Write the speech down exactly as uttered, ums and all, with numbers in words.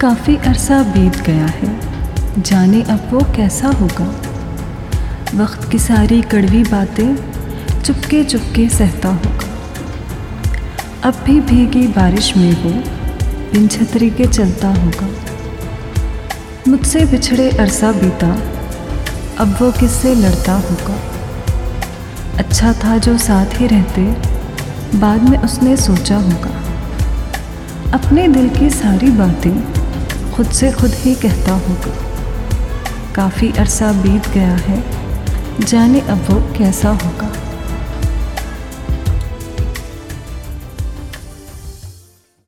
काफ़ी अरसा बीत गया है, जाने अब वो कैसा होगा। वक्त की सारी कड़वी बातें चुपके चुपके सहता होगा। अब भी भीगी बारिश में वो बिन छतरी के चलता होगा। मुझसे बिछड़े अरसा बीता, अब वो किससे लड़ता होगा। अच्छा था जो साथ ही रहते, बाद में उसने सोचा होगा। अपने दिल की सारी बातें खुद से खुद ही कहता होगा। काफ़ी अरसा बीत गया है, जाने अब वो कैसा होगा।